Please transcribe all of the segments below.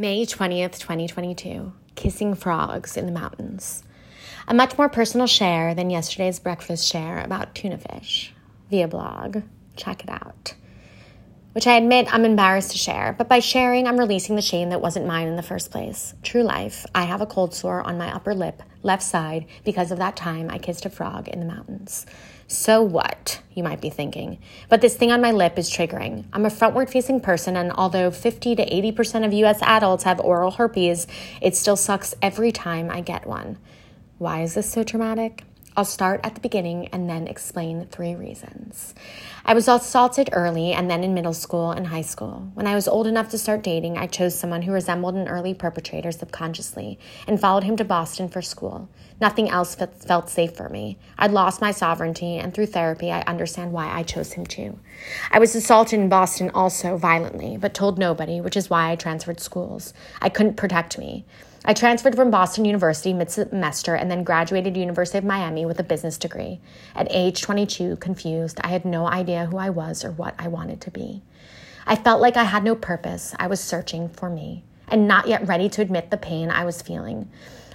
May 20th, 2022, Kissing Frogs in the Mountains. A much more personal share than yesterday's breakfast share about tuna fish via blog. Check it out. Which I admit I'm embarrassed to share, but by sharing, I'm releasing the shame that wasn't mine in the first place. True life, I have a cold sore on my upper lip, left side, because of that time I kissed a frog in the mountains. So what, you might be thinking, but this thing on my lip is triggering. I'm a frontward-facing person, and although 50 to 80% of U.S. adults have oral herpes, it still sucks every time I get one. Why is this so traumatic? I'll start at the beginning and then explain 3 reasons. I was assaulted early and then in middle school and high school. When I was old enough to start dating, I chose someone who resembled an early perpetrator subconsciously and followed him to Boston for school. Nothing else felt safe for me. I'd lost my sovereignty, and through therapy, I understand why I chose him too. I was assaulted in Boston also violently, but told nobody, which is why I transferred schools. I couldn't protect me. I transferred from Boston University mid-semester and then graduated University of Miami with a business degree. At age 22, confused, I had no idea who I was or what I wanted to be. I felt like I had no purpose. I was searching for me and not yet ready to admit the pain I was feeling.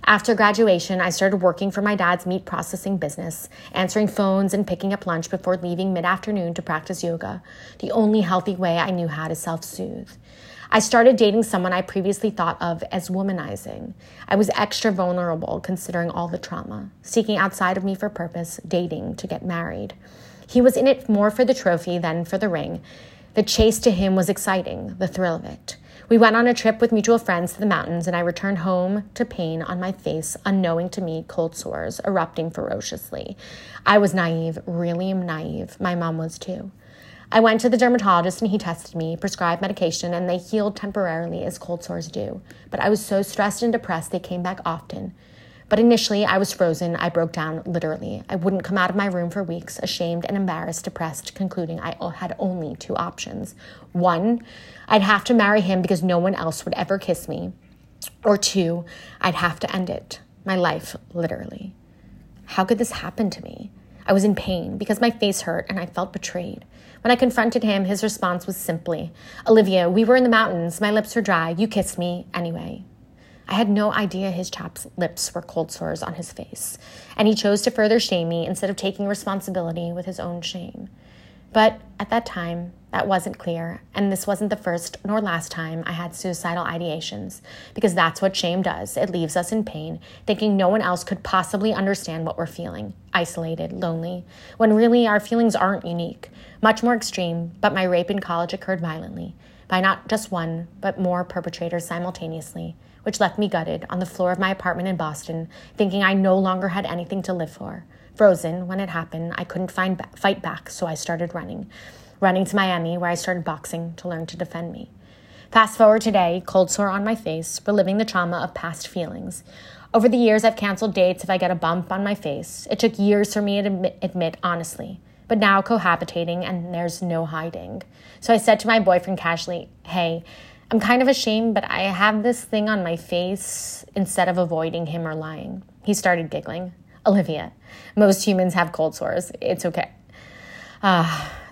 After graduation, I started working for my dad's meat processing business, answering phones and picking up lunch before leaving mid-afternoon to practice yoga, the only healthy way I knew how to self-soothe. I started dating someone I previously thought of as womanizing. I was extra vulnerable considering all the trauma, seeking outside of me for purpose, dating to get married. He was in it more for the trophy than for the ring. The chase to him was exciting, the thrill of it. We went on a trip with mutual friends to the mountains, and I returned home to pain on my face, unknowing to me, cold sores erupting ferociously. I was naive, really naive. My mom was too. I went to the dermatologist, and he tested me, prescribed medication, and they healed temporarily as cold sores do. But I was so stressed and depressed, they came back often. But initially, I was frozen. I broke down, literally. I wouldn't come out of my room for weeks, ashamed and embarrassed, depressed, concluding I had only 2 options. 1, I'd have to marry him because no one else would ever kiss me. Or 2, I'd have to end it. My life, literally. How could this happen to me? I was in pain because my face hurt and I felt betrayed. When I confronted him, his response was simply, "Olivia, we were in the mountains. My lips were dry. You kissed me anyway." I had no idea his chapped lips were cold sores on his face, and he chose to further shame me instead of taking responsibility with his own shame. But at that time, that wasn't clear, and this wasn't the first nor last time I had suicidal ideations, because that's what shame does. It leaves us in pain, thinking no one else could possibly understand what we're feeling, isolated, lonely, when really our feelings aren't unique, much more extreme, but my rape in college occurred violently, by not just one, but more perpetrators simultaneously, which left me gutted on the floor of my apartment in Boston, thinking I no longer had anything to live for. Frozen, when it happened, I couldn't fight back, so I started running to Miami, where I started boxing to learn to defend me. Fast forward today, cold sore on my face, reliving the trauma of past feelings. Over the years, I've canceled dates if I get a bump on my face. It took years for me to admit honestly, but now cohabitating and there's no hiding. So I said to my boyfriend casually, "Hey, I'm kind of ashamed, but I have this thing on my face," instead of avoiding him or lying. He started giggling. "Olivia, most humans have cold sores. It's okay."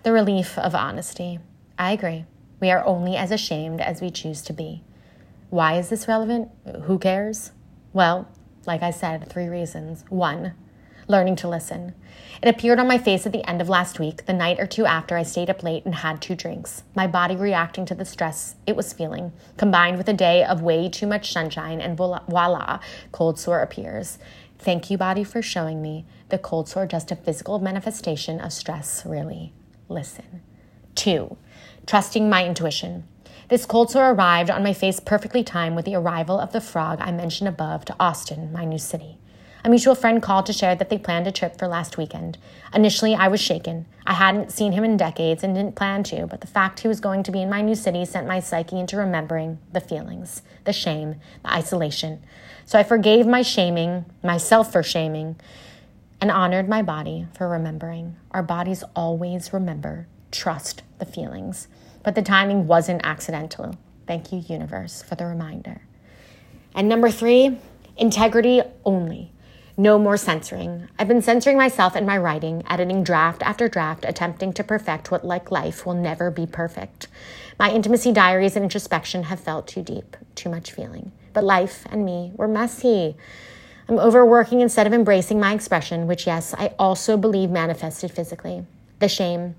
The relief of honesty. I agree. We are only as ashamed as we choose to be. Why is this relevant? Who cares? Well, like I said, 3 reasons. 1, learning to listen. It appeared on my face at the end of last week, the night or 2 after I stayed up late and had 2 drinks, my body reacting to the stress it was feeling, combined with a day of way too much sunshine, and voila, cold sore appears. Thank you, body, for showing me the cold sore just a physical manifestation of stress, really. Listen. 2, trusting my intuition. This cold sore arrived on my face perfectly timed with the arrival of the frog I mentioned above to Austin, my new city. A mutual friend called to share that they planned a trip for last weekend. Initially, I was shaken. I hadn't seen him in decades and didn't plan to, but the fact he was going to be in my new city sent my psyche into remembering the feelings, the shame, the isolation. So I forgave my shaming, myself for shaming, and honored my body for remembering. Our bodies always remember. Trust the feelings. But the timing wasn't accidental. Thank you, universe, for the reminder. And number 3, integrity only. No more censoring. I've been censoring myself in my writing, editing draft after draft, attempting to perfect what, like life, will never be perfect. My intimacy diaries and introspection have felt too deep, too much feeling. But life and me were messy. I'm overworking instead of embracing my expression, which, yes, I also believe manifested physically. The shame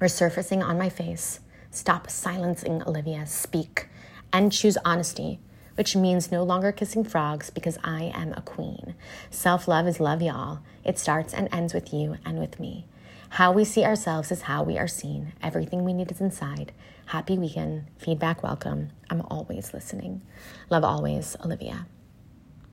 resurfacing on my face. Stop silencing, Olivia. Speak. And choose honesty, which means no longer kissing frogs because I am a queen. Self-love is love, y'all. It starts and ends with you and with me. How we see ourselves is how we are seen. Everything we need is inside. Happy weekend. Feedback welcome. I'm always listening. Love always, Olivia.